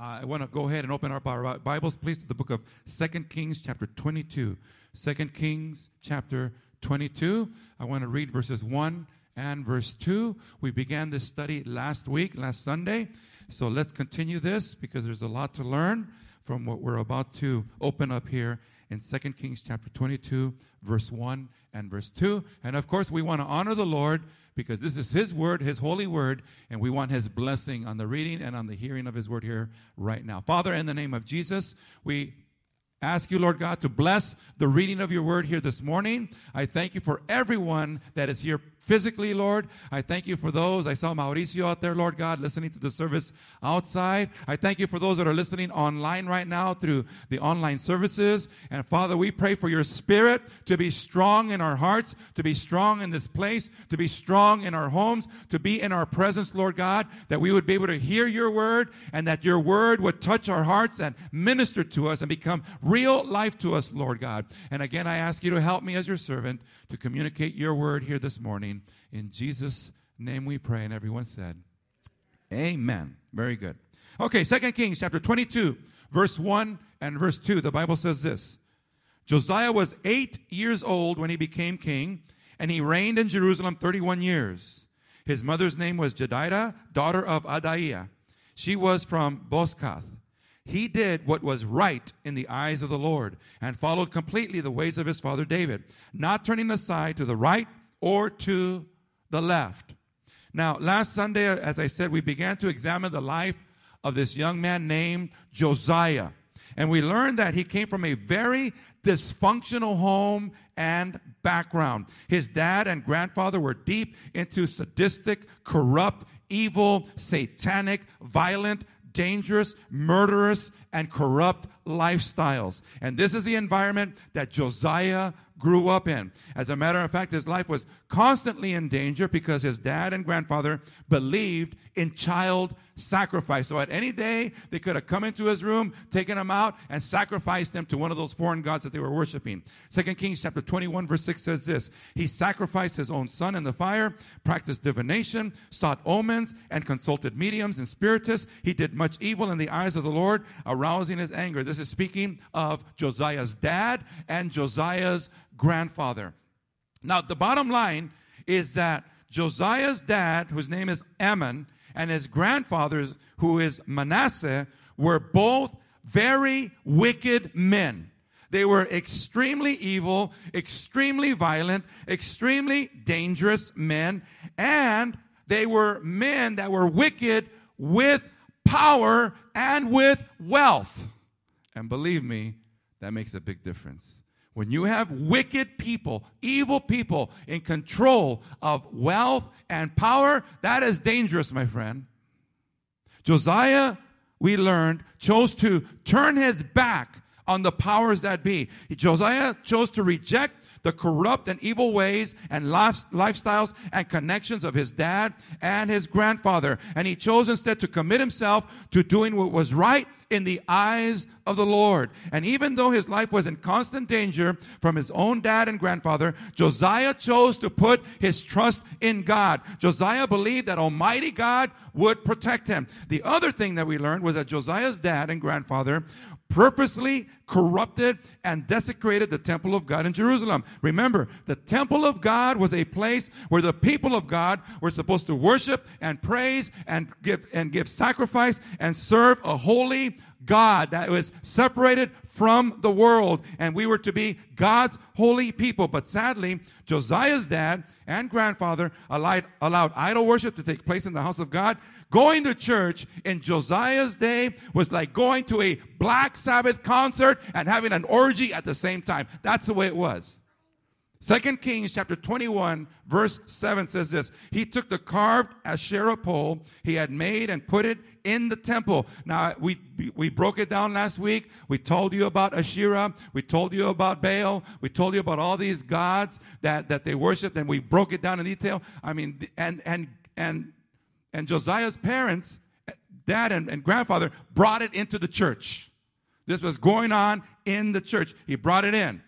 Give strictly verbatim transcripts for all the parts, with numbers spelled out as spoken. Uh, I want to go ahead and open our Bibles, please, to the book of Second Kings chapter twenty-two. Second Kings chapter twenty-two. I want to read verses one and verse two. We began this study last week, last Sunday. So let's continue this because there's a lot to learn from what we're about to open up here in Second Kings chapter twenty-two, verse one and verse two. And of course, we want to honor the Lord because this is His word, His holy word, and we want His blessing on the reading and on the hearing of His word here right now. Father, in the name of Jesus, we ask you, Lord God, to bless the reading of your word here this morning. I thank you for everyone that is here physically, Lord. I thank you for those. I saw Mauricio out there, Lord God, listening to the service outside. I thank you for those that are listening online right now through the online services. And Father, we pray for your spirit to be strong in our hearts, to be strong in this place, to be strong in our homes, to be in our presence, Lord God, that we would be able to hear your word and that your word would touch our hearts and minister to us and become real life to us, Lord God. And again, I ask you to help me as your servant to communicate your word here this morning. In Jesus' name we pray. And everyone said, amen. Very good. Okay, Second Kings chapter twenty-two, verse one and verse two. The Bible says this. Josiah was eight years old when he became king, and he reigned in Jerusalem thirty-one years. His mother's name was Jedidah, daughter of Adaiah. She was from Bozkath. He did what was right in the eyes of the Lord and followed completely the ways of his father David, not turning aside to the right or to the left. Now, last Sunday, as I said, we began to examine the life of this young man named Josiah. And we learned that he came from a very dysfunctional home and background. His dad and grandfather were deep into sadistic, corrupt, evil, satanic, violent, dangerous, murderous, and corrupt lifestyles. And this is the environment that Josiah grew up in. As a matter of fact, his life was constantly in danger because his dad and grandfather believed in child sacrifice. So at any day, they could have come into his room, taken him out, and sacrificed him to one of those foreign gods that they were worshiping. Second Kings chapter twenty-one, verse six says this. He sacrificed his own son in the fire, practiced divination, sought omens, and consulted mediums and spiritists. He did much evil in the eyes of the Lord, arousing his anger. This is speaking of Josiah's dad and Josiah's grandfather. Now, the bottom line is that Josiah's dad, whose name is Ammon, and his grandfather, who is Manasseh, were both very wicked men. They were extremely evil, extremely violent, extremely dangerous men, and they were men that were wicked with power and with wealth. And believe me, that makes a big difference. When you have wicked people, evil people in control of wealth and power, that is dangerous, my friend. Josiah, we learned, chose to turn his back on the powers that be. Josiah chose to reject the corrupt and evil ways and life, lifestyles and connections of his dad and his grandfather. And he chose instead to commit himself to doing what was right in the eyes of the Lord. And even though his life was in constant danger from his own dad and grandfather, Josiah chose to put his trust in God. Josiah believed that Almighty God would protect him. The other thing that we learned was that Josiah's dad and grandfather purposely corrupted and desecrated the temple of God in Jerusalem. Remember, the temple of God was a place where the people of God were supposed to worship and praise and give and give sacrifice and serve a holy God that was separated from the world, and we were to be God's holy people. But sadly, Josiah's dad and grandfather allowed, allowed idol worship to take place in the house of God. Going to church in Josiah's day was like going to a Black Sabbath concert and having an orgy at the same time. That's the way it was. Second Kings chapter twenty-one, verse seven says this. He took the carved Asherah pole he had made and put it in the temple. Now, we we broke it down last week. We told you about Asherah. We told you about Baal. We told you about all these gods that, that they worshiped, and we broke it down in detail. I mean, and and and and Josiah's parents, dad and, and grandfather, brought it into the church. This was going on in the church. He brought it in.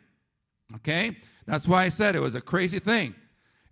Okay? That's why I said it was a crazy thing.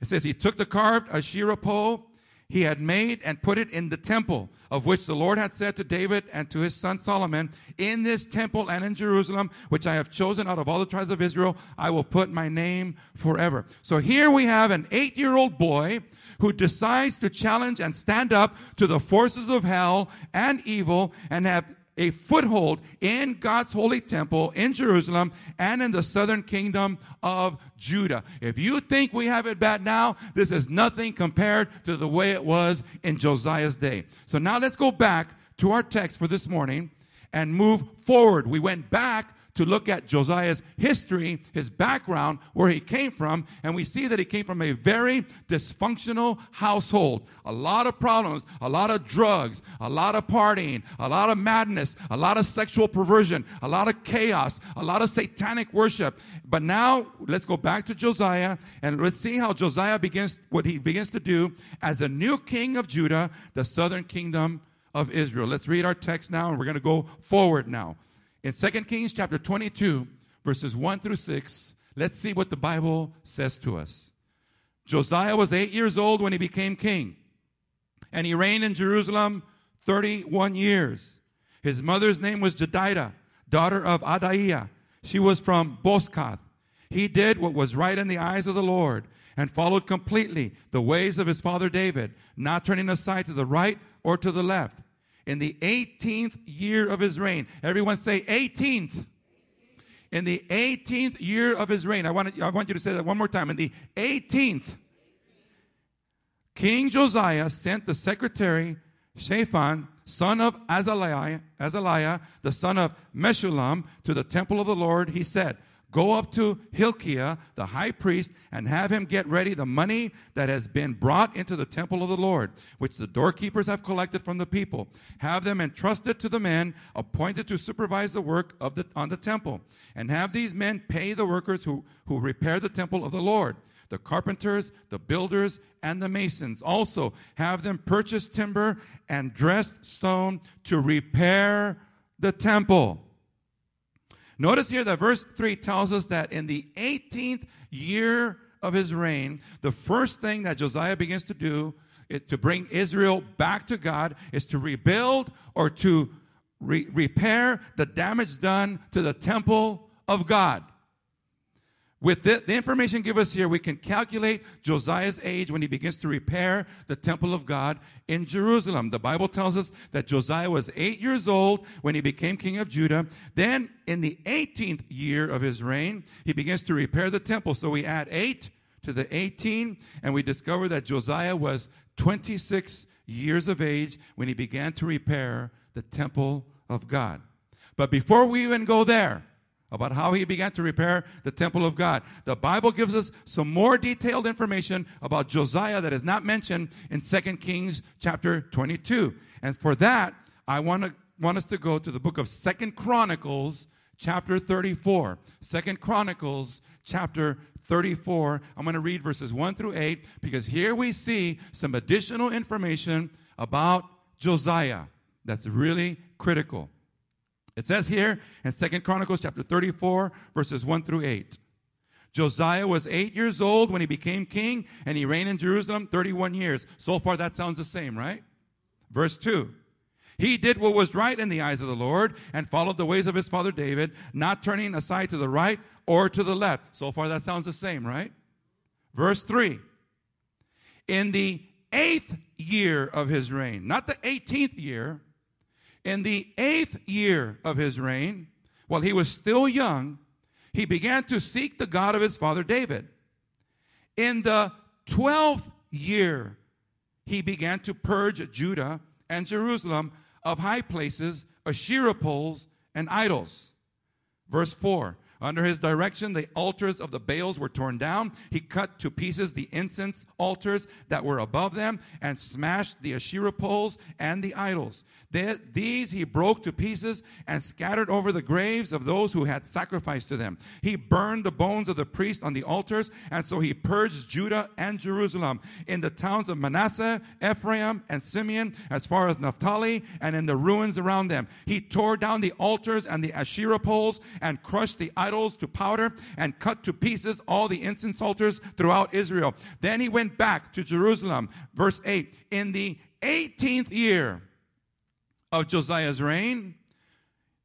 It says he took the carved Asherah pole he had made and put it in the temple, of which the Lord had said to David and to his son Solomon, in this temple and in Jerusalem, which I have chosen out of all the tribes of Israel, I will put my name forever. So here we have an eight-year-old boy who decides to challenge and stand up to the forces of hell and evil and have a foothold in God's holy temple in Jerusalem and in the southern kingdom of Judah. If you think we have it bad now, this is nothing compared to the way it was in Josiah's day. So now let's go back to our text for this morning and move forward. We went back to look at Josiah's history, his background, where he came from, and we see that he came from a very dysfunctional household. A lot of problems, a lot of drugs, a lot of partying, a lot of madness, a lot of sexual perversion, a lot of chaos, a lot of satanic worship. But now let's go back to Josiah and let's see how Josiah begins what he begins to do as the new king of Judah, the southern kingdom of Israel. Let's read our text now, and we're going to go forward now. In Second Kings chapter twenty-two, verses one through six, let's see what the Bible says to us. Josiah was eight years old when he became king, and he reigned in Jerusalem thirty-one years. His mother's name was Jedidah, daughter of Adaiah. She was from Bozkath. He did what was right in the eyes of the Lord and followed completely the ways of his father David, not turning aside to the right or to the left. In the eighteenth year of his reign. Everyone say eighteenth. In the eighteenth year of his reign. I want, I want you to say that one more time. In the eighteenth, King Josiah sent the secretary, Shaphan, son of Azaliah, Azaliah, the son of Meshulam, to the temple of the Lord. He said, go up to Hilkiah, the high priest, and have him get ready the money that has been brought into the temple of the Lord, which the doorkeepers have collected from the people. Have them entrusted to the men appointed to supervise the work of the, on the temple, and have these men pay the workers who, who repair the temple of the Lord, the carpenters, the builders, and the masons. Also, have them purchase timber and dressed stone to repair the temple. Notice here that verse three tells us that in the eighteenth year of his reign, the first thing that Josiah begins to do is to bring Israel back to God is to rebuild or to re- repair the damage done to the temple of God. With the, the information given us here, we can calculate Josiah's age when he begins to repair the temple of God in Jerusalem. The Bible tells us that Josiah was eight years old when he became king of Judah. Then in the eighteenth year of his reign, he begins to repair the temple. So we add eight to the eighteen, and we discover that Josiah was twenty-six years of age when he began to repair the temple of God. But before we even go there, about how he began to repair the temple of God, the Bible gives us some more detailed information about Josiah that is not mentioned in Second Kings chapter twenty-two. And for that, I want to want us to go to the book of Second Chronicles chapter thirty-four. Second Chronicles chapter thirty-four. I'm going to read verses one through eight because here we see some additional information about Josiah that's really critical. It says here in Second Chronicles chapter thirty-four, verses one through eight. Josiah was eight years old when he became king, and he reigned in Jerusalem thirty-one years. So far, that sounds the same, right? Verse two. He did what was right in the eyes of the Lord and followed the ways of his father David, not turning aside to the right or to the left. So far, that sounds the same, right? Verse three. In the eighth year of his reign, not the eighteenth year, in the eighth year of his reign, while he was still young, he began to seek the God of his father David. In the twelfth year, he began to purge Judah and Jerusalem of high places, Asherah poles, and idols. Verse four. Under his direction, the altars of the Baals were torn down. He cut to pieces the incense altars that were above them and smashed the Asherah poles and the idols. These he broke to pieces and scattered over the graves of those who had sacrificed to them. He burned the bones of the priests on the altars, and so he purged Judah and Jerusalem in the towns of Manasseh, Ephraim, and Simeon, as far as Naphtali, and in the ruins around them. He tore down the altars and the Asherah poles and crushed the idols idols to powder and cut to pieces all the incense altars throughout Israel. Then he went back to Jerusalem. Verse eight, in the eighteenth year of Josiah's reign,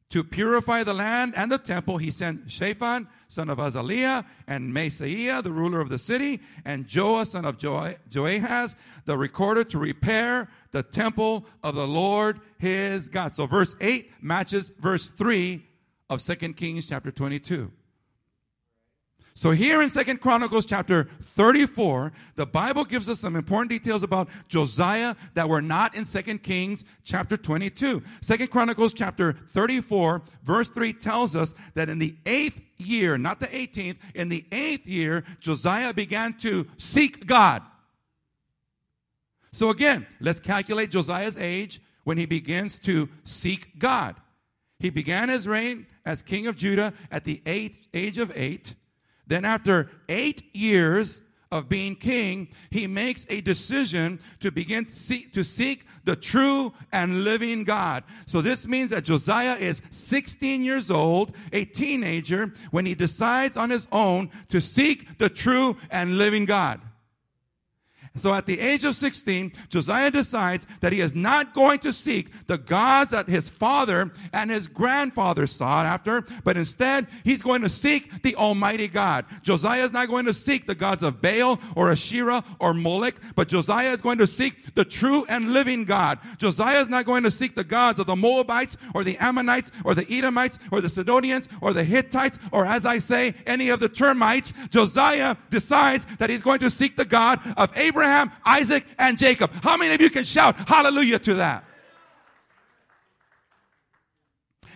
to purify the land and the temple, he sent Shaphan, son of Azaliah, and Mesaiah, the ruler of the city, and Joah, son of jo- Joahaz, the recorder, to repair the temple of the Lord his God. So verse eight matches verse three of Second Kings chapter twenty-two. So here in Second Chronicles chapter thirty-four, the Bible gives us some important details about Josiah that were not in Second Kings chapter twenty-two. Second Chronicles chapter thirty-four, verse three tells us that in the eighth year, not the eighteenth, in the eighth year, Josiah began to seek God. So again, let's calculate Josiah's age when he begins to seek God. He began his reign as king of Judah at the eighth, age of eight. Then after eight years of being king, he makes a decision to begin to seek, to seek the true and living God. So this means that Josiah is sixteen years old, a teenager, when he decides on his own to seek the true and living God. So at the age of sixteen, Josiah decides that he is not going to seek the gods that his father and his grandfather sought after, but instead he's going to seek the Almighty God. Josiah is not going to seek the gods of Baal or Asherah or Molech, but Josiah is going to seek the true and living God. Josiah is not going to seek the gods of the Moabites or the Ammonites or the Edomites or the Sidonians or the Hittites or, as I say, any of the termites. Josiah decides that he's going to seek the God of Abraham, Abraham, Isaac, and Jacob. How many of you can shout hallelujah to that?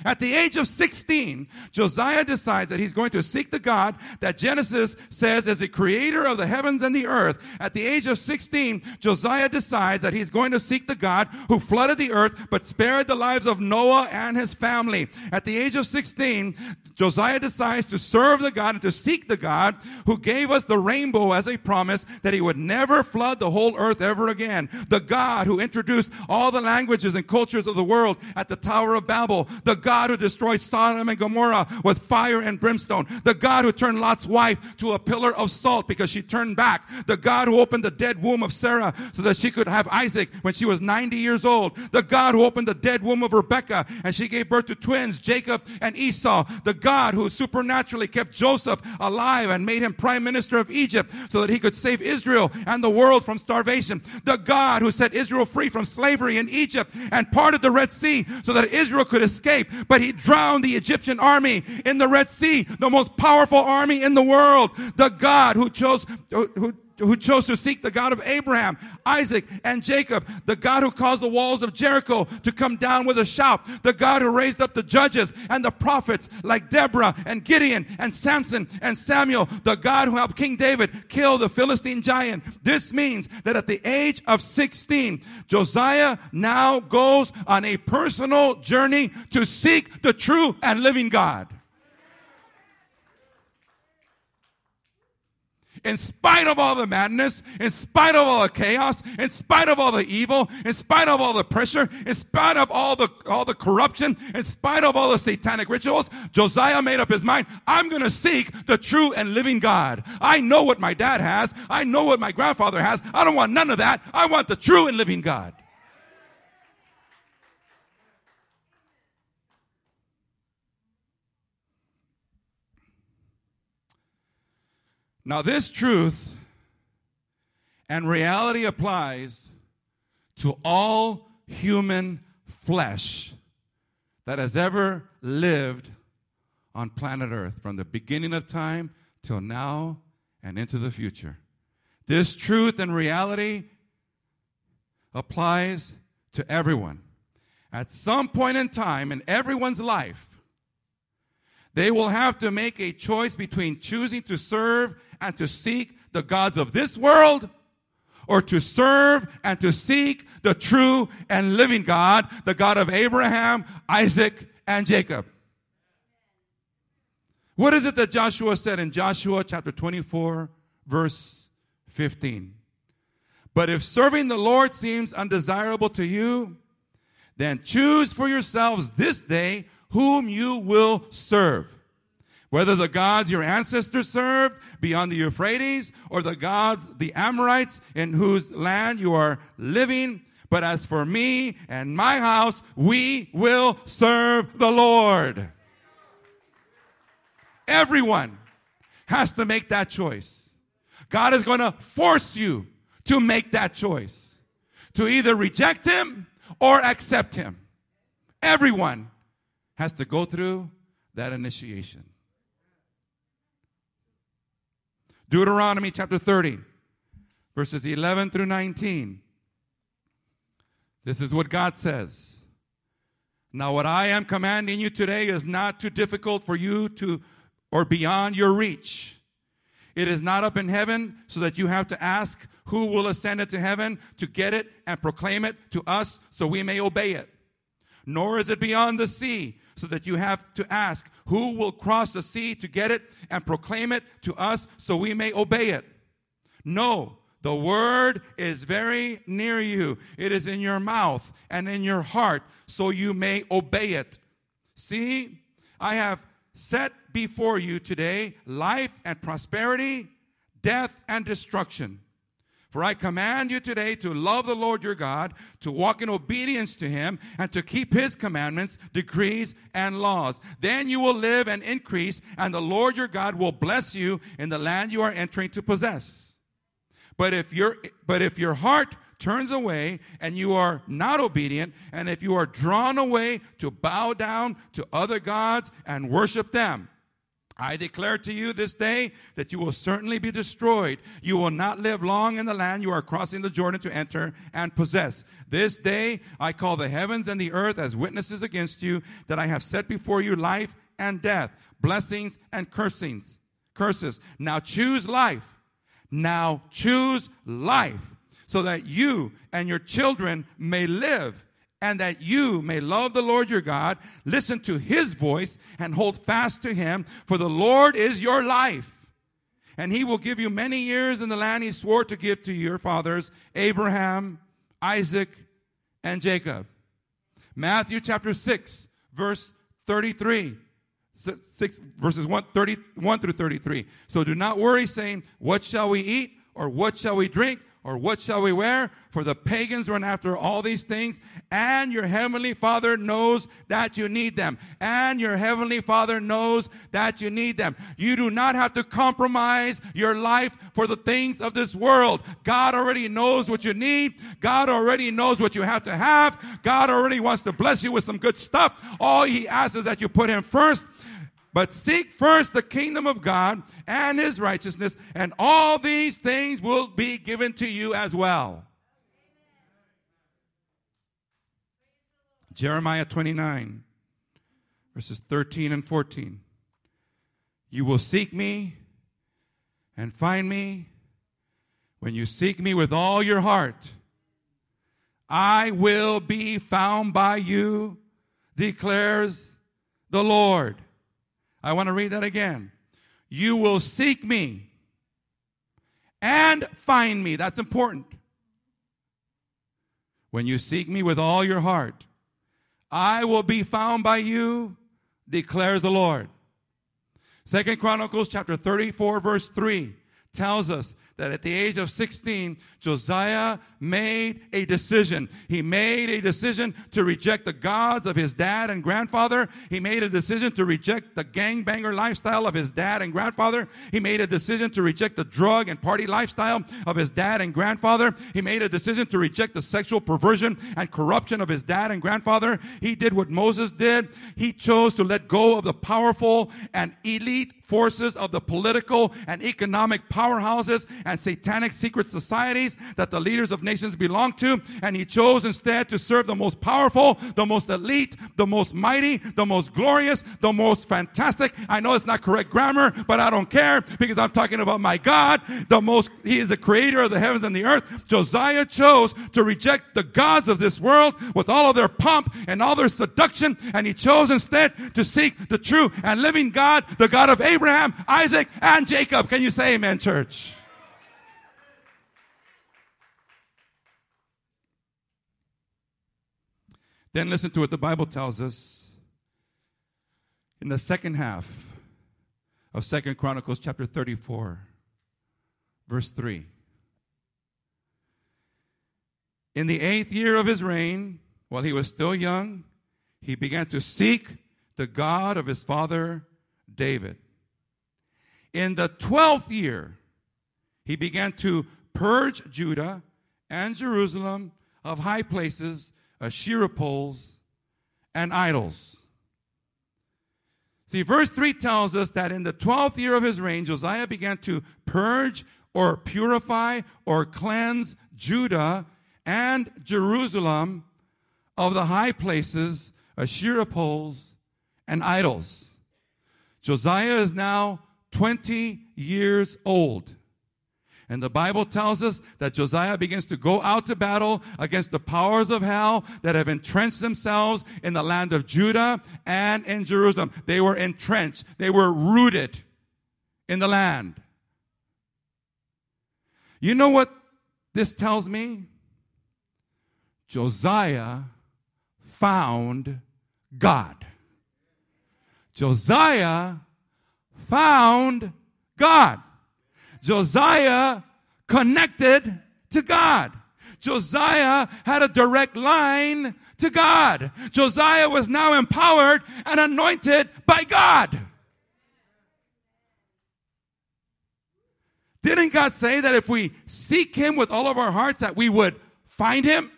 At the age of sixteen, Josiah decides that he's going to seek the God that Genesis says is the creator of the heavens and the earth. At the age of sixteen, Josiah decides that he's going to seek the God who flooded the earth but spared the lives of Noah and his family. At the age of sixteen, Josiah decides to serve the God and to seek the God who gave us the rainbow as a promise that he would never flood the whole earth ever again. The God who introduced all the languages and cultures of the world at the Tower of Babel. The God God who destroyed Sodom and Gomorrah with fire and brimstone. The God who turned Lot's wife to a pillar of salt because she turned back. The God who opened the dead womb of Sarah so that she could have Isaac when she was ninety years old. The God who opened the dead womb of Rebekah and she gave birth to twins, Jacob and Esau. The God who supernaturally kept Joseph alive and made him prime minister of Egypt so that he could save Israel and the world from starvation. The God who set Israel free from slavery in Egypt and parted the Red Sea so that Israel could escape. But he drowned the Egyptian army in the Red Sea, the most powerful army in the world. The God who chose, who, who chose to seek the God of Abraham, Isaac, and Jacob. The God who caused the walls of Jericho to come down with a shout. The God who raised up the judges and the prophets like Deborah and Gideon and Samson and Samuel. The God who helped King David kill the Philistine giant. This means that at the age of sixteen, Josiah now goes on a personal journey to seek the true and living God. In spite of all the madness, in spite of all the chaos, in spite of all the evil, in spite of all the pressure, in spite of all the all the corruption, in spite of all the satanic rituals, Josiah made up his mind, I'm going to seek the true and living God. I know what my dad has. I know what my grandfather has. I don't want none of that. I want the true and living God. Now, this truth and reality applies to all human flesh that has ever lived on planet Earth from the beginning of time till now and into the future. This truth and reality applies to everyone. At some point in time in everyone's life, they will have to make a choice between choosing to serve and to seek the gods of this world, or to serve and to seek the true and living God, the God of Abraham, Isaac, and Jacob. What is it that Joshua said in Joshua chapter twenty-four, verse fifteen? But if serving the Lord seems undesirable to you, then choose for yourselves this day whom you will serve, Whether the gods your ancestors served beyond the Euphrates or the gods, the Amorites, in whose land you are living. But as for me and my house, we will serve the Lord. Everyone has to make that choice. God is going to force you to make that choice, to either reject him or accept him. Everyone has to go through that initiation. Deuteronomy chapter thirty, verses eleven through nineteen. This is what God says. Now what I am commanding you today is not too difficult for you to, or beyond your reach. It is not up in heaven so that you have to ask who will ascend into heaven to get it and proclaim it to us so we may obey it. Nor is it beyond the sea so that you have to ask who will cross the sea to get it and proclaim it to us so we may obey it. No, the word is very near you. It is in your mouth and in your heart so you may obey it. See, I have set before you today life and prosperity, death and destruction. For I command you today to love the Lord your God, to walk in obedience to him, and to keep his commandments, decrees, and laws. Then you will live and increase, and the Lord your God will bless you in the land you are entering to possess. But if your, but if your heart turns away and you are not obedient, and if you are drawn away to bow down to other gods and worship them, I declare to you this day that you will certainly be destroyed. You will not live long in the land you are crossing the Jordan to enter and possess. This day I call the heavens and the earth as witnesses against you that I have set before you life and death, blessings and cursings, curses. Now choose life. Now choose life so that you and your children may live, and that you may love the Lord your God, listen to his voice, and hold fast to him, for the Lord is your life. And he will give you many years in the land he swore to give to your fathers, Abraham, Isaac, and Jacob. Matthew chapter six, verse thirty-three. six, verses one thirty-one through thirty-three. So do not worry, saying, what shall we eat, or what shall we drink, or what shall we wear? For the pagans run after all these things, and your heavenly Father knows that you need them. And your heavenly Father knows that you need them. You do not have to compromise your life for the things of this world. God already knows what you need. God already knows what you have to have. God already wants to bless you with some good stuff. All he asks is that you put him first. But seek first the kingdom of God and his righteousness, and all these things will be given to you as well. Jeremiah twenty-nine, verses thirteen and fourteen. You will seek me and find me when you seek me with all your heart. I will be found by you, declares the Lord. I want to read that again. You will seek me and find me. That's important. When you seek me with all your heart, I will be found by you, declares the Lord. Second Chronicles chapter thirty-four, verse three tells us that at the age of sixteen, Josiah made a decision. He made a decision to reject the gods of his dad and grandfather. He made a decision to reject the gangbanger lifestyle of his dad and grandfather. He made a decision to reject the drug and party lifestyle of his dad and grandfather. He made a decision to reject the sexual perversion and corruption of his dad and grandfather. He did what Moses did. He chose to let go of the powerful and elite forces of the political and economic powerhouses and satanic secret societies that the leaders of nations belong to, and he chose instead to serve the most powerful, the most elite, the most mighty, the most glorious, the most fantastic. I know it's not correct grammar, but I don't care because I'm talking about my God. The most, he is the creator of the heavens and the earth. Josiah chose to reject the gods of this world with all of their pomp and all their seduction, and he chose instead to seek the true and living God, the God of Abraham, Abraham, Isaac, and Jacob. Can you say amen, church? Then listen to what the Bible tells us in the second half of Second Chronicles chapter thirty-four, verse three. In the eighth year of his reign, while he was still young, he began to seek the God of his father David. In the twelfth year, he began to purge Judah and Jerusalem of high places, Asherah poles, and idols. See, verse three tells us that in the twelfth year of his reign, Josiah began to purge or purify or cleanse Judah and Jerusalem of the high places, Asherah poles, and idols. Josiah is now twenty years old. And the Bible tells us that Josiah begins to go out to battle against the powers of hell that have entrenched themselves in the land of Judah and in Jerusalem. They were entrenched. They were rooted in the land. You know what this tells me? Josiah found God. Josiah found God. Josiah connected to God. Josiah had a direct line to God. Josiah was now empowered and anointed by God. Didn't God say that if we seek him with all of our hearts that we would find him?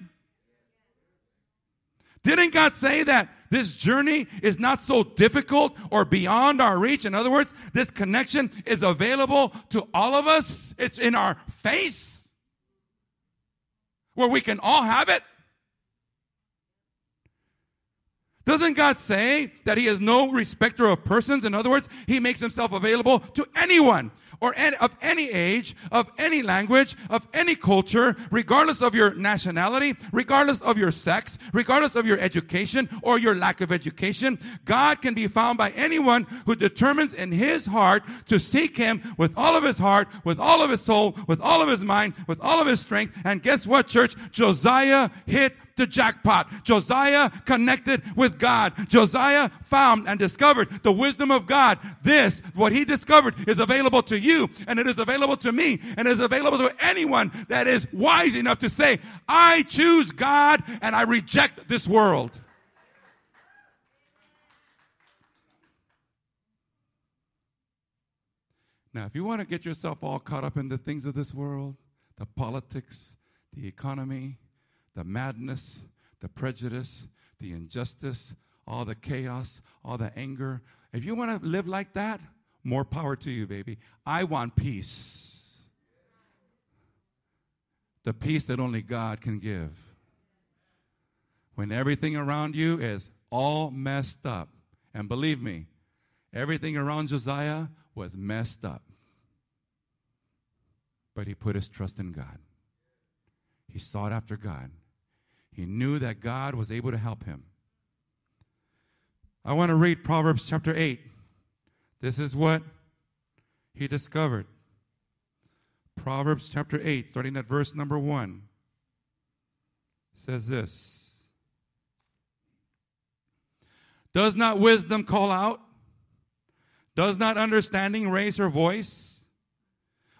Didn't God say that this journey is not so difficult or beyond our reach? In other words, this connection is available to all of us. It's in our face where we can all have it. Doesn't God say that he is no respecter of persons? In other words, he makes himself available to anyone or of any age, of any language, of any culture, regardless of your nationality, regardless of your sex, regardless of your education or your lack of education. God can be found by anyone who determines in his heart to seek him with all of his heart, with all of his soul, with all of his mind, with all of his strength. And guess what, church? Josiah hit the jackpot. Josiah connected with God. Josiah found and discovered the wisdom of God. This, what he discovered, is available to you, and it is available to me, and it is available to anyone that is wise enough to say, I choose God and I reject this world. Now, if you want to get yourself all caught up in the things of this world, the politics, the economy, the madness, the prejudice, the injustice, all the chaos, all the anger. If you want to live like that, more power to you, baby. I want peace. The peace that only God can give. When everything around you is all messed up. And believe me, everything around Josiah was messed up. But he put his trust in God. He sought after God. He knew that God was able to help him. I want to read Proverbs chapter eight. This is what he discovered. Proverbs chapter eight, starting at verse number one, says this. Does not wisdom call out? Does not understanding raise her voice?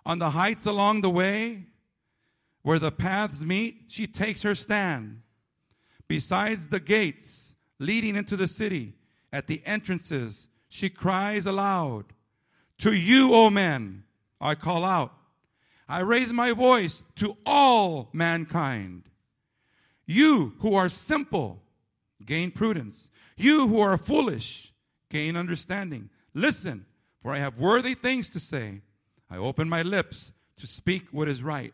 On the heights along the way, where the paths meet, she takes her stand. Besides the gates leading into the city, at the entrances, she cries aloud. To you, O men, I call out. I raise my voice to all mankind. You who are simple, gain prudence. You who are foolish, gain understanding. Listen, for I have worthy things to say. I open my lips to speak what is right.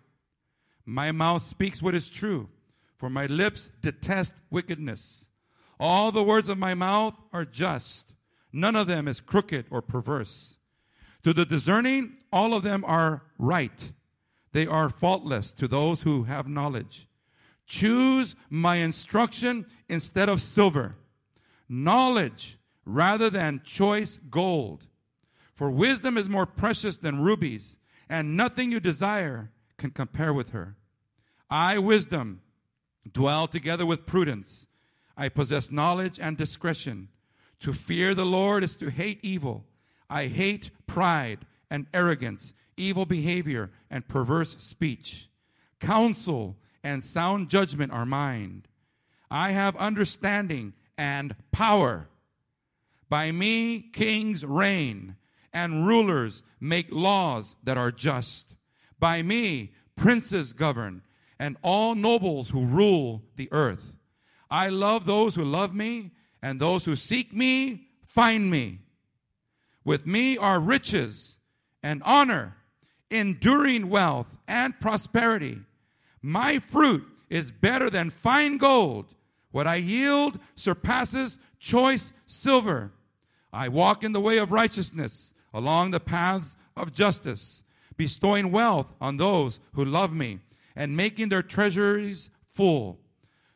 My mouth speaks what is true, for my lips detest wickedness. All the words of my mouth are just. None of them is crooked or perverse. To the discerning, all of them are right. They are faultless to those who have knowledge. Choose my instruction instead of silver, knowledge rather than choice gold. For wisdom is more precious than rubies, and nothing you desire can compare with her. I, wisdom, dwell together with prudence. I possess knowledge and discretion. To fear the Lord is to hate evil. I hate pride and arrogance, evil behavior and perverse speech. Counsel and sound judgment are mine. I have understanding and power. By me kings reign, and rulers make laws that are just. By me princes govern, and all nobles who rule the earth. I love those who love me, and those who seek me find me. With me are riches and honor, enduring wealth and prosperity. My fruit is better than fine gold. What I yield surpasses choice silver. I walk in the way of righteousness, along the paths of justice, bestowing wealth on those who love me, and making their treasuries full.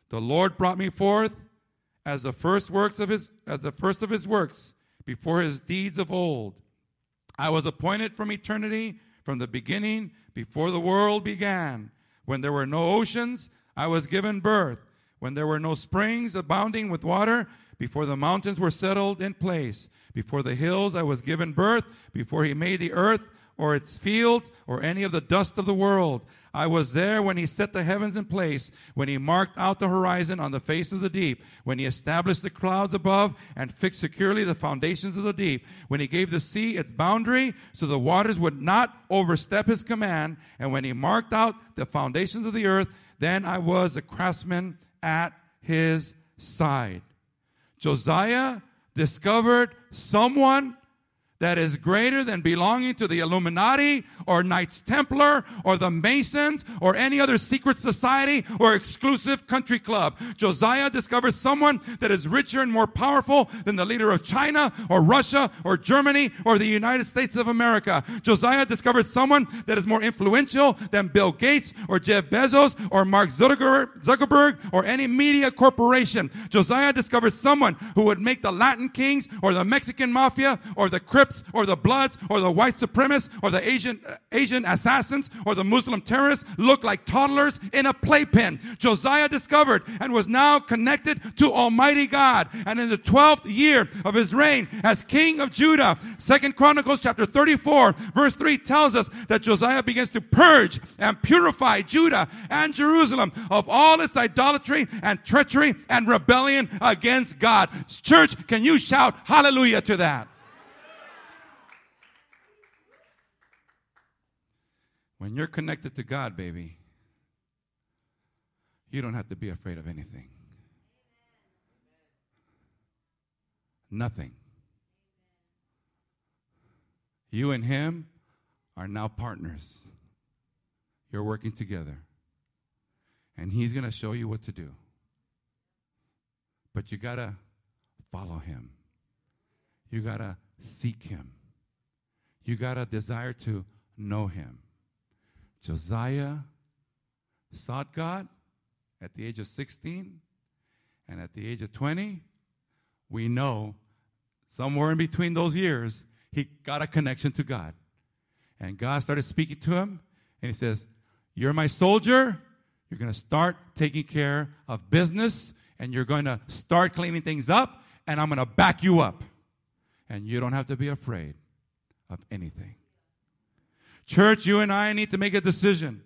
The Lord brought me forth as the first works of his as the first of his works before his deeds of old. I was appointed from eternity, from the beginning, before the world began. When there were no oceans, I was given birth. When there were no springs abounding with water, before the mountains were settled in place, before the hills I was given birth, before he made the earth or its fields or any of the dust of the world. I was there when he set the heavens in place, when he marked out the horizon on the face of the deep, when he established the clouds above and fixed securely the foundations of the deep, when he gave the sea its boundary so the waters would not overstep his command, and when he marked out the foundations of the earth, then I was a craftsman at his side. Josiah discovered someone that is greater than belonging to the Illuminati or Knights Templar or the Masons or any other secret society or exclusive country club. Josiah discovers someone that is richer and more powerful than the leader of China or Russia or Germany or the United States of America. Josiah discovers someone that is more influential than Bill Gates or Jeff Bezos or Mark Zuckerberg or any media corporation. Josiah discovers someone who would make the Latin Kings or the Mexican Mafia or the Crips or the Bloods or the white supremacists or the Asian uh, Asian assassins or the Muslim terrorists look like toddlers in a playpen. Josiah discovered and was now connected to Almighty God. And in the twelfth year of his reign as king of Judah, Second Chronicles chapter thirty-four verse three tells us that Josiah begins to purge and purify Judah and Jerusalem of all its idolatry and treachery and rebellion against God. Church, can you shout hallelujah to that? When you're connected to God, baby, you don't have to be afraid of anything. Nothing. You and him are now partners. You're working together. And he's going to show you what to do. But you got to follow him. You got to seek him. You got to desire to know him. Josiah sought God at the age of sixteen, and at the age of twenty, we know somewhere in between those years, he got a connection to God. And God started speaking to him, and he says, you're my soldier, you're going to start taking care of business, and you're going to start cleaning things up, and I'm going to back you up. And you don't have to be afraid of anything. Church, you and I need to make a decision.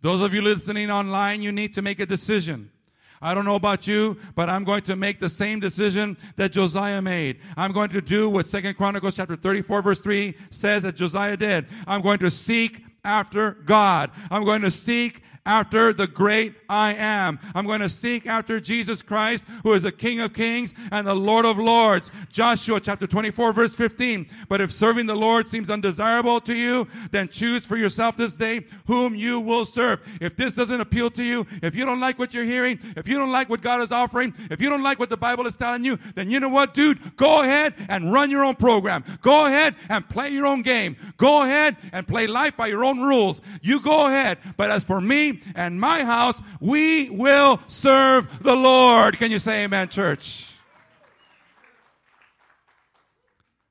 Those of you listening online, you need to make a decision. I don't know about you, but I'm going to make the same decision that Josiah made. I'm going to do what Second Chronicles chapter thirty-four verse three says that Josiah did. I'm going to seek after God. I'm going to seek after the great I am. I'm going to seek after Jesus Christ, who is the King of Kings and the Lord of Lords. Joshua chapter twenty-four verse fifteen. But if serving the Lord seems undesirable to you, then choose for yourself this day whom you will serve. If this doesn't appeal to you, if you don't like what you're hearing, if you don't like what God is offering, if you don't like what the Bible is telling you, then you know what, dude? Go ahead and run your own program. Go ahead and play your own game. Go ahead and play life by your own rules. You go ahead. But as for me and my house, we will serve the Lord. Can you say amen, church?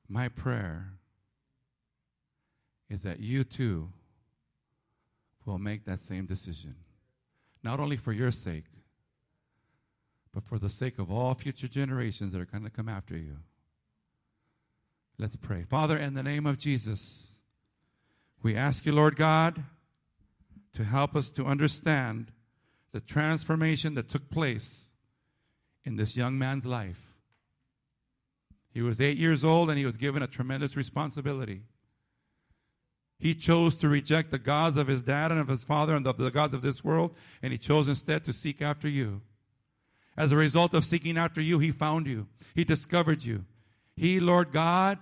My prayer is that you too will make that same decision, not only for your sake, but for the sake of all future generations that are going to come after you. Let's pray. Father, in the name of Jesus, we ask you, Lord God, to help us to understand the transformation that took place in this young man's life. He was eight years old and he was given a tremendous responsibility. He chose to reject the gods of his dad and of his father and of the gods of this world, and he chose instead to seek after you. As a result of seeking after you, he found you. He discovered you. He, Lord God,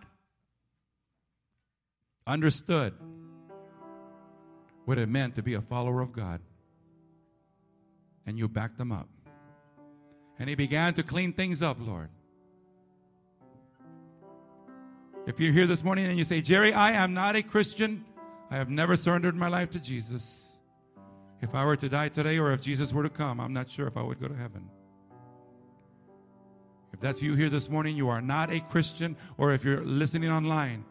understood what it meant to be a follower of God. And you backed him up. And he began to clean things up, Lord. If you're here this morning and you say, Jerry, I am not a Christian. I have never surrendered my life to Jesus. If I were to die today or if Jesus were to come, I'm not sure if I would go to heaven. If that's you here this morning, you are not a Christian, or if you're listening online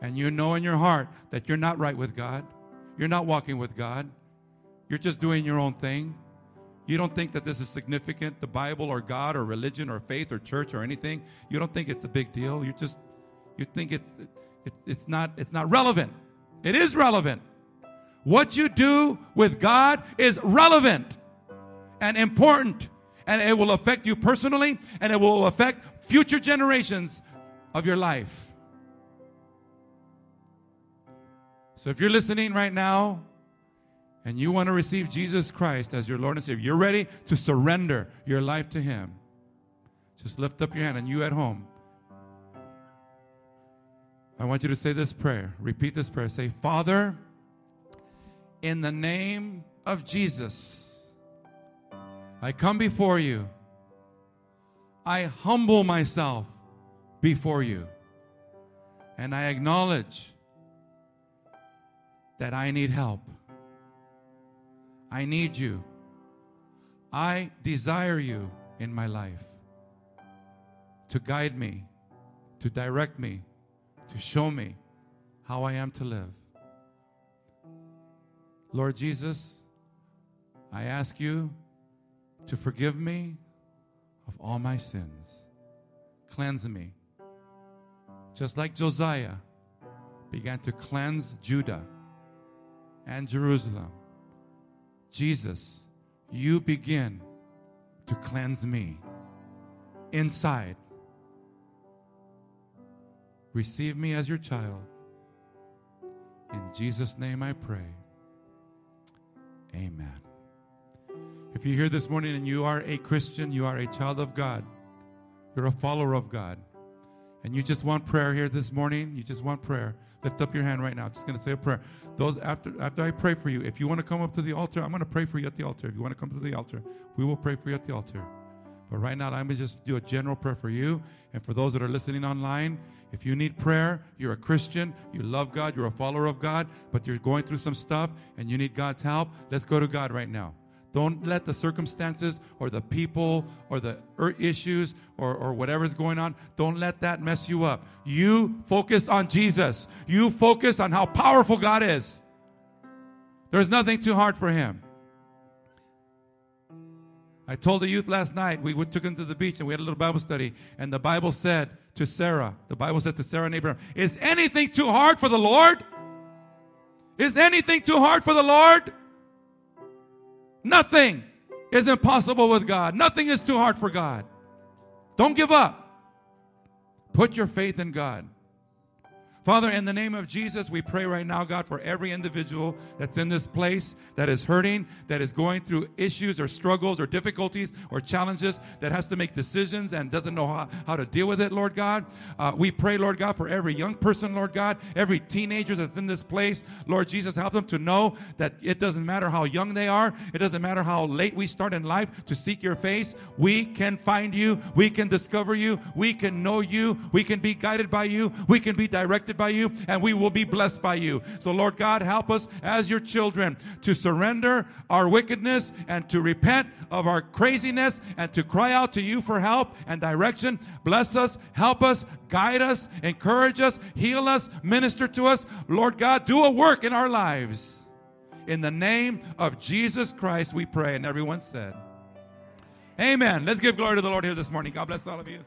and you know in your heart that you're not right with God, you're not walking with God, you're just doing your own thing, you don't think that this is significant, the Bible or God or religion or faith or church or anything, you don't think it's a big deal, you just You think it's it, it's not it's not relevant. It is relevant. What you do with God is relevant and important, and it will affect you personally, and it will affect future generations of your life. So if you're listening right now and you want to receive Jesus Christ as your Lord and Savior, you're ready to surrender your life to Him, just lift up your hand. And you at home, I want you to say this prayer. Repeat this prayer. Say, Father, in the name of Jesus, I come before you. I humble myself before you. And I acknowledge that I need help. I need you. I desire you in my life to guide me, to direct me, to show me how I am to live. Lord Jesus, I ask you to forgive me of all my sins. Cleanse me. Just like Josiah began to cleanse Judah and Jerusalem, Jesus, you begin to cleanse me inside. Receive me as your child. In Jesus' name I pray. Amen. If you're here this morning and you are a Christian, you are a child of God, you're a follower of God, and you just want prayer here this morning, you just want prayer, lift up your hand right now. I'm just going to say a prayer. Those after after I pray for you, if you want to come up to the altar, I'm going to pray for you at the altar. If you want to come to the altar, we will pray for you at the altar. But right now, I'm going to just do a general prayer for you. And for those that are listening online, if you need prayer, you're a Christian, you love God, you're a follower of God, but you're going through some stuff and you need God's help, let's go to God right now. Don't let the circumstances or the people or the issues or, or whatever's going on, don't let that mess you up. You focus on Jesus. You focus on how powerful God is. There's nothing too hard for Him. I told the youth last night, we took them to the beach and we had a little Bible study. And the Bible said to Sarah, the Bible said to Sarah and Abraham, is anything too hard for the Lord? Is anything too hard for the Lord? Nothing is impossible with God. Nothing is too hard for God. Don't give up. Put your faith in God. Father, in the name of Jesus, we pray right now, God, for every individual that's in this place that is hurting, that is going through issues or struggles or difficulties or challenges, that has to make decisions and doesn't know how, how to deal with it, Lord God. Uh, we pray, Lord God, for every young person, Lord God, every teenager that's in this place. Lord Jesus, help them to know that it doesn't matter how young they are. It doesn't matter how late we start in life to seek your face. We can find you. We can discover you. We can know you. We can be guided by you. We can be directed by you, and we will be blessed by you. So Lord God, help us as your children to surrender our wickedness and to repent of our craziness and to cry out to you for help and direction. Bless us, help us, guide us, encourage us, heal us, minister to us. Lord God, do a work in our lives. In the name of Jesus Christ we pray, and everyone said, Amen. Let's give glory to the Lord here this morning. God bless all of you.